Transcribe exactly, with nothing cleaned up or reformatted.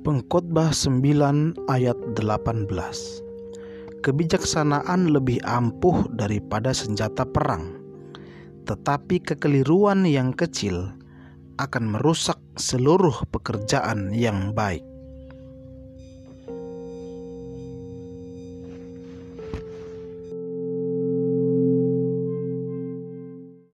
Pengkhotbah sembilan ayat delapan belas. Kebijaksanaan lebih ampuh daripada senjata perang, tetapi kekeliruan yang kecil akan merusak seluruh pekerjaan yang baik.